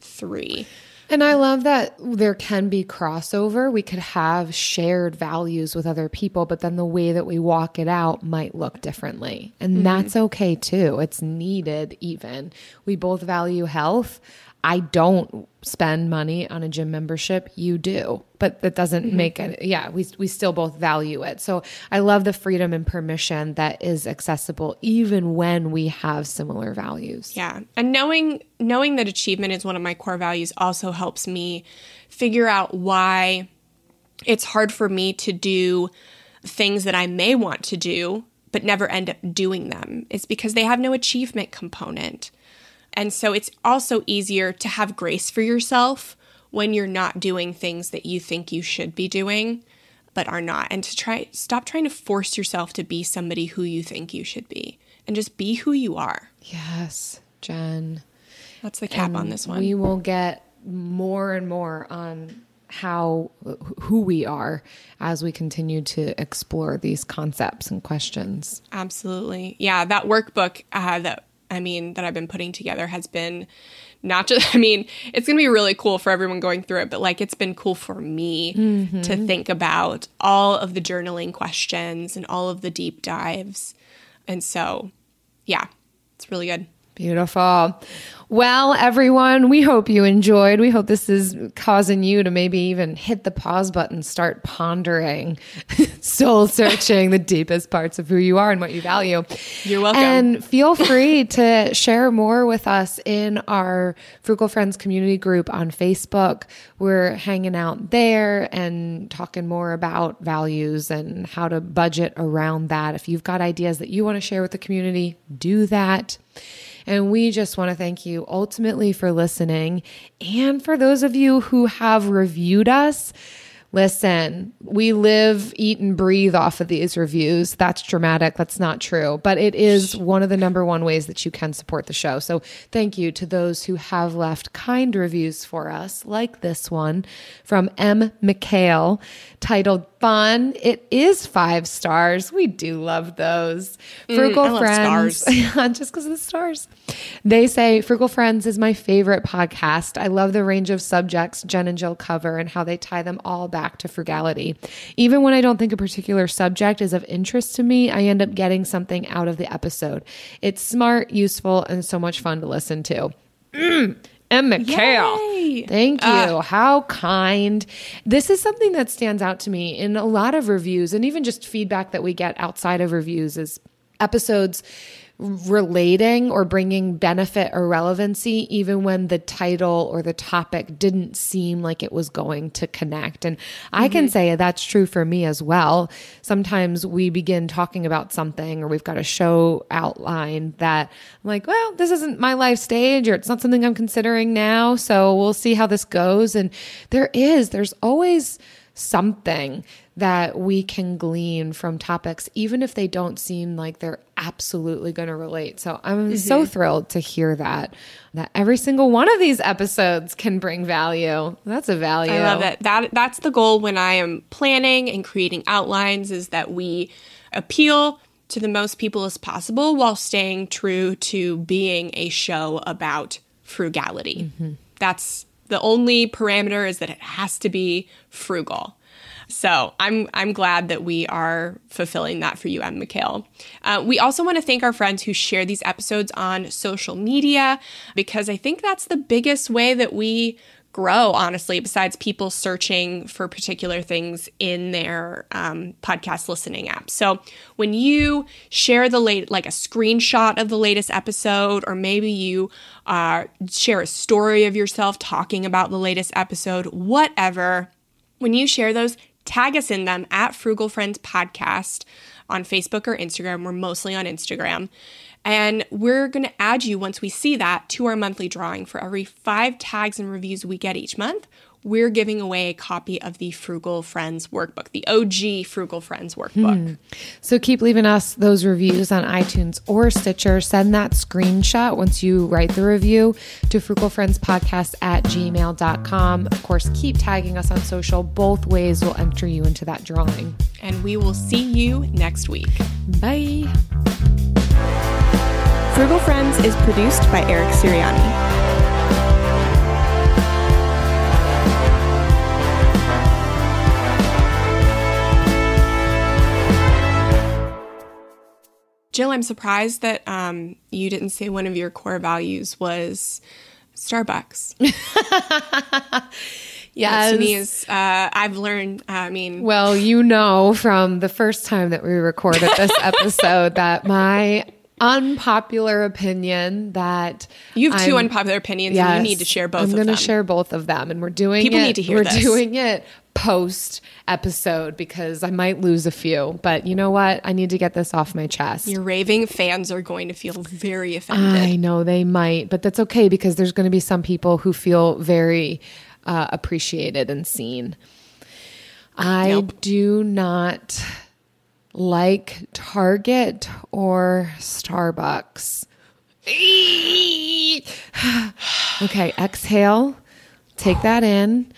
three. And I love that there can be crossover. We could have shared values with other people, but then the way that we walk it out might look differently. And that's okay too. It's needed even. We both value health. I don't spend money on a gym membership. You do, but that doesn't make it. Yeah. We still both value it. So I love the freedom and permission that is accessible even when we have similar values. Yeah. And knowing that achievement is one of my core values also helps me figure out why it's hard for me to do things that I may want to do, but never end up doing them. It's because they have no achievement component. And so it's also easier to have grace for yourself when you're not doing things that you think you should be doing, but are not. And to stop trying to force yourself to be somebody who you think you should be and just be who you are. Yes, Jen. That's the cap on this one. We will get more and more on who we are as we continue to explore these concepts and questions. Absolutely. Yeah. That workbook that I've been putting together has been it's going to be really cool for everyone going through it, but like, it's been cool for me to think about all of the journaling questions and all of the deep dives. And so, yeah, it's really good. Beautiful. Well, everyone, we hope you enjoyed. We hope this is causing you to maybe even hit the pause button, start pondering, soul searching the deepest parts of who you are and what you value. You're welcome. And feel free to share more with us in our Frugal Friends community group on Facebook. We're hanging out there and talking more about values and how to budget around that. If you've got ideas that you want to share with the community, do that. And we just want to thank you ultimately for listening. And for those of you who have reviewed us, listen, we live, eat, and breathe off of these reviews. That's dramatic. That's not true. But it is one of the number one ways that you can support the show. So thank you to those who have left kind reviews for us, like this one from M. McHale, titled Fun. It is 5 stars. We do love those. Frugal Friends. I love stars. Just because of the stars. They say, Frugal Friends is my favorite podcast. I love the range of subjects Jen and Jill cover and how they tie them all back to frugality. Even when I don't think a particular subject is of interest to me, I end up getting something out of the episode. It's smart, useful, and so much fun to listen to. And McHale, thank you. How kind. This is something that stands out to me in a lot of reviews, and even just feedback that we get outside of reviews is episodes relating or bringing benefit or relevancy, even when the title or the topic didn't seem like it was going to connect. And I can say that's true for me as well. Sometimes we begin talking about something, or we've got a show outline that I'm like, well, this isn't my life stage, or it's not something I'm considering now. So we'll see how this goes. And there's always something that we can glean from topics, even if they don't seem like they're absolutely going to relate. So I'm so thrilled to hear that every single one of these episodes can bring value. That's a value. I love it. That's the goal when I am planning and creating outlines, is that we appeal to the most people as possible while staying true to being a show about frugality. That's the only parameter, is that it has to be frugal. So I'm glad that we are fulfilling that for you, M. McHale. We also want to thank our friends who share these episodes on social media, because I think that's the biggest way that we grow, honestly, besides people searching for particular things in their podcast listening app. So when you share a screenshot of the latest episode, or maybe you share a story of yourself talking about the latest episode, whatever, when you share those, tag us in them at Frugal Friends Podcast on Facebook or Instagram. We're mostly on Instagram. And we're going to add you, once we see that, to our monthly drawing. For every 5 tags and reviews we get each month, we're giving away a copy of the Frugal Friends workbook, the OG Frugal Friends workbook. So keep leaving us those reviews on iTunes or Stitcher. Send that screenshot once you write the review to frugalfriendspodcast@gmail.com. Of course, keep tagging us on social. Both ways will enter you into that drawing. And we will see you next week. Bye. Frugal Friends is produced by Eric Siriani. Jill, I'm surprised that you didn't say one of your core values was Starbucks. Yes. That to me is, I've learned, I mean. Well, you know, from the first time that we recorded this episode that my unpopular opinion that you have two unpopular opinions, yes, and you need to share both of them. I'm going to share both of them, and we're doing people need to hear this. We're doing it post episode because I might lose a few, but you know what? I need to get this off my chest. Your raving fans are going to feel very offended. I know they might, but that's okay because there's going to be some people who feel very appreciated and seen. I do not like Target or Starbucks. Okay, exhale. Take that in.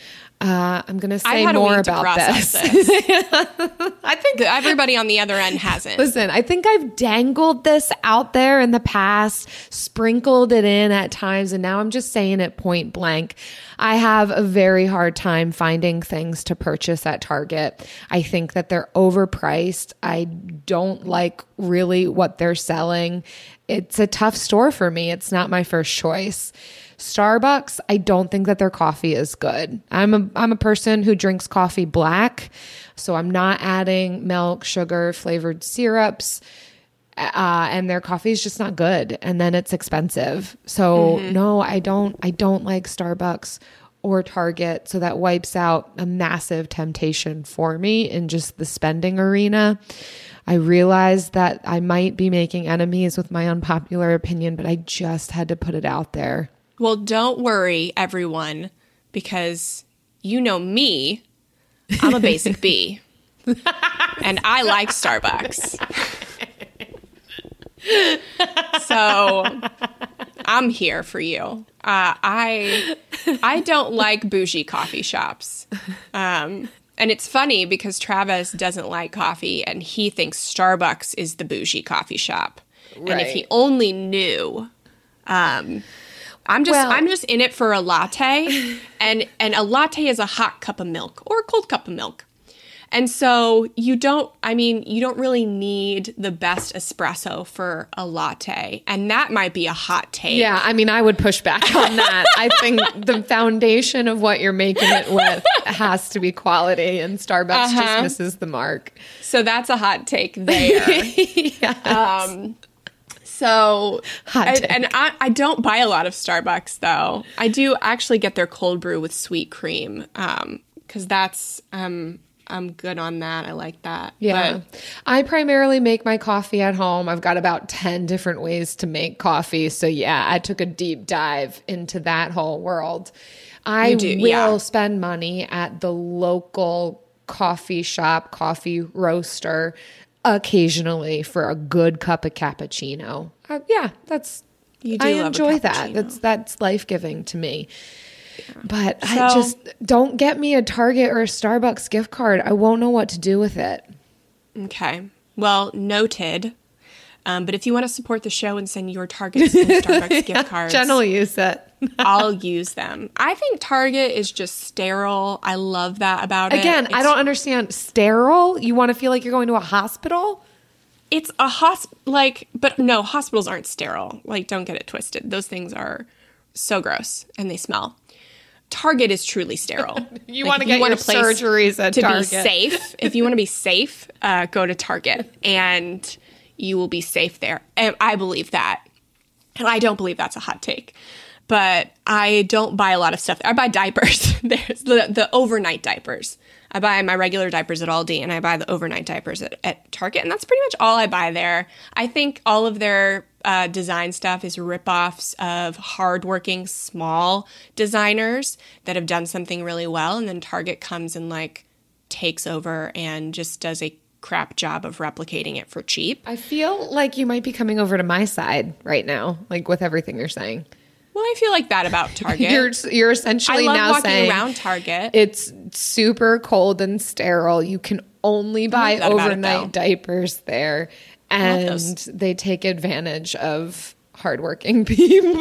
I'm going to say more about this. I think everybody on the other end hasn't. Listen, I think I've dangled this out there in the past, sprinkled it in at times, and now I'm just saying it point blank. I have a very hard time finding things to purchase at Target. I think that they're overpriced. I don't like really what they're selling. It's a tough store for me. It's not my first choice. Starbucks, I don't think that their coffee is good. I'm a person who drinks coffee black, so I'm not adding milk, sugar, flavored syrups, and their coffee is just not good. And then it's expensive. So no, I don't like Starbucks or Target. So that wipes out a massive temptation for me in just the spending arena. I realized that I might be making enemies with my unpopular opinion, but I just had to put it out there. Well, don't worry, everyone, because you know me, I'm a basic B, and I like Starbucks. So I'm here for you. I don't like bougie coffee shops. And it's funny because Travis doesn't like coffee, and he thinks Starbucks is the bougie coffee shop. Right. And if he only knew... I'm just in it for a latte, and a latte is a hot cup of milk or a cold cup of milk. And so you don't really need the best espresso for a latte. And that might be a hot take. Yeah, I mean, I would push back on that. I think the foundation of what you're making it with has to be quality, and Starbucks just misses the mark. So that's a hot take there. Yes. So, I don't buy a lot of Starbucks, though. I do actually get their cold brew with sweet cream, because that's, I'm good on that. I like that. Yeah. But I primarily make my coffee at home. I've got about 10 different ways to make coffee. So, yeah, I took a deep dive into that whole world. I will spend money at the local coffee shop, coffee roaster, occasionally for a good cup of cappuccino. I enjoy that. That's life-giving to me. Yeah. But so, I just don't get me a Target or a Starbucks gift card. I won't know what to do with it. Okay. Well, noted. But if you want to support the show and send your Target and Starbucks gift cards, Jen will use it. I'll use them. I think Target is just sterile. I love that about it. Again, I don't understand. Sterile? You want to feel like you're going to a hospital? It's a but no, hospitals aren't sterile. Like, don't get it twisted. Those things are so gross and they smell. Target is truly sterile. You want to get your surgeries at Target. To be safe. If you want to be safe, go to Target and you will be safe there. And I believe that. And I don't believe that's a hot take. But I don't buy a lot of stuff. I buy diapers. There's the overnight diapers. I buy my regular diapers at Aldi, and I buy the overnight diapers at Target. And that's pretty much all I buy there. I think all of their design stuff is ripoffs of hardworking, small designers that have done something really well. And then Target comes and, like, takes over and just does a crap job of replicating it for cheap. I feel like you might be coming over to my side right now, like, with everything you're saying. Well, I feel like that about Target. You're essentially now saying around Target. It's super cold and sterile. You can only buy overnight diapers there, and they take advantage of hardworking people.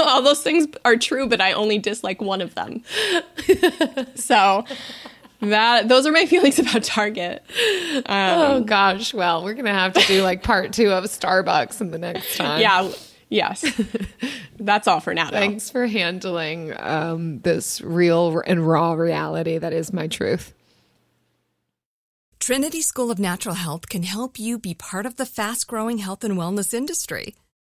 All those things are true, but I only dislike one of them. So those are my feelings about Target. Well, we're going to have to do like part 2 of Starbucks in the next time. Yeah, Yes. That's all for now. Thanks for handling this real and raw reality that is my truth. Trinity School of Natural Health can help you be part of the fast-growing health and wellness industry.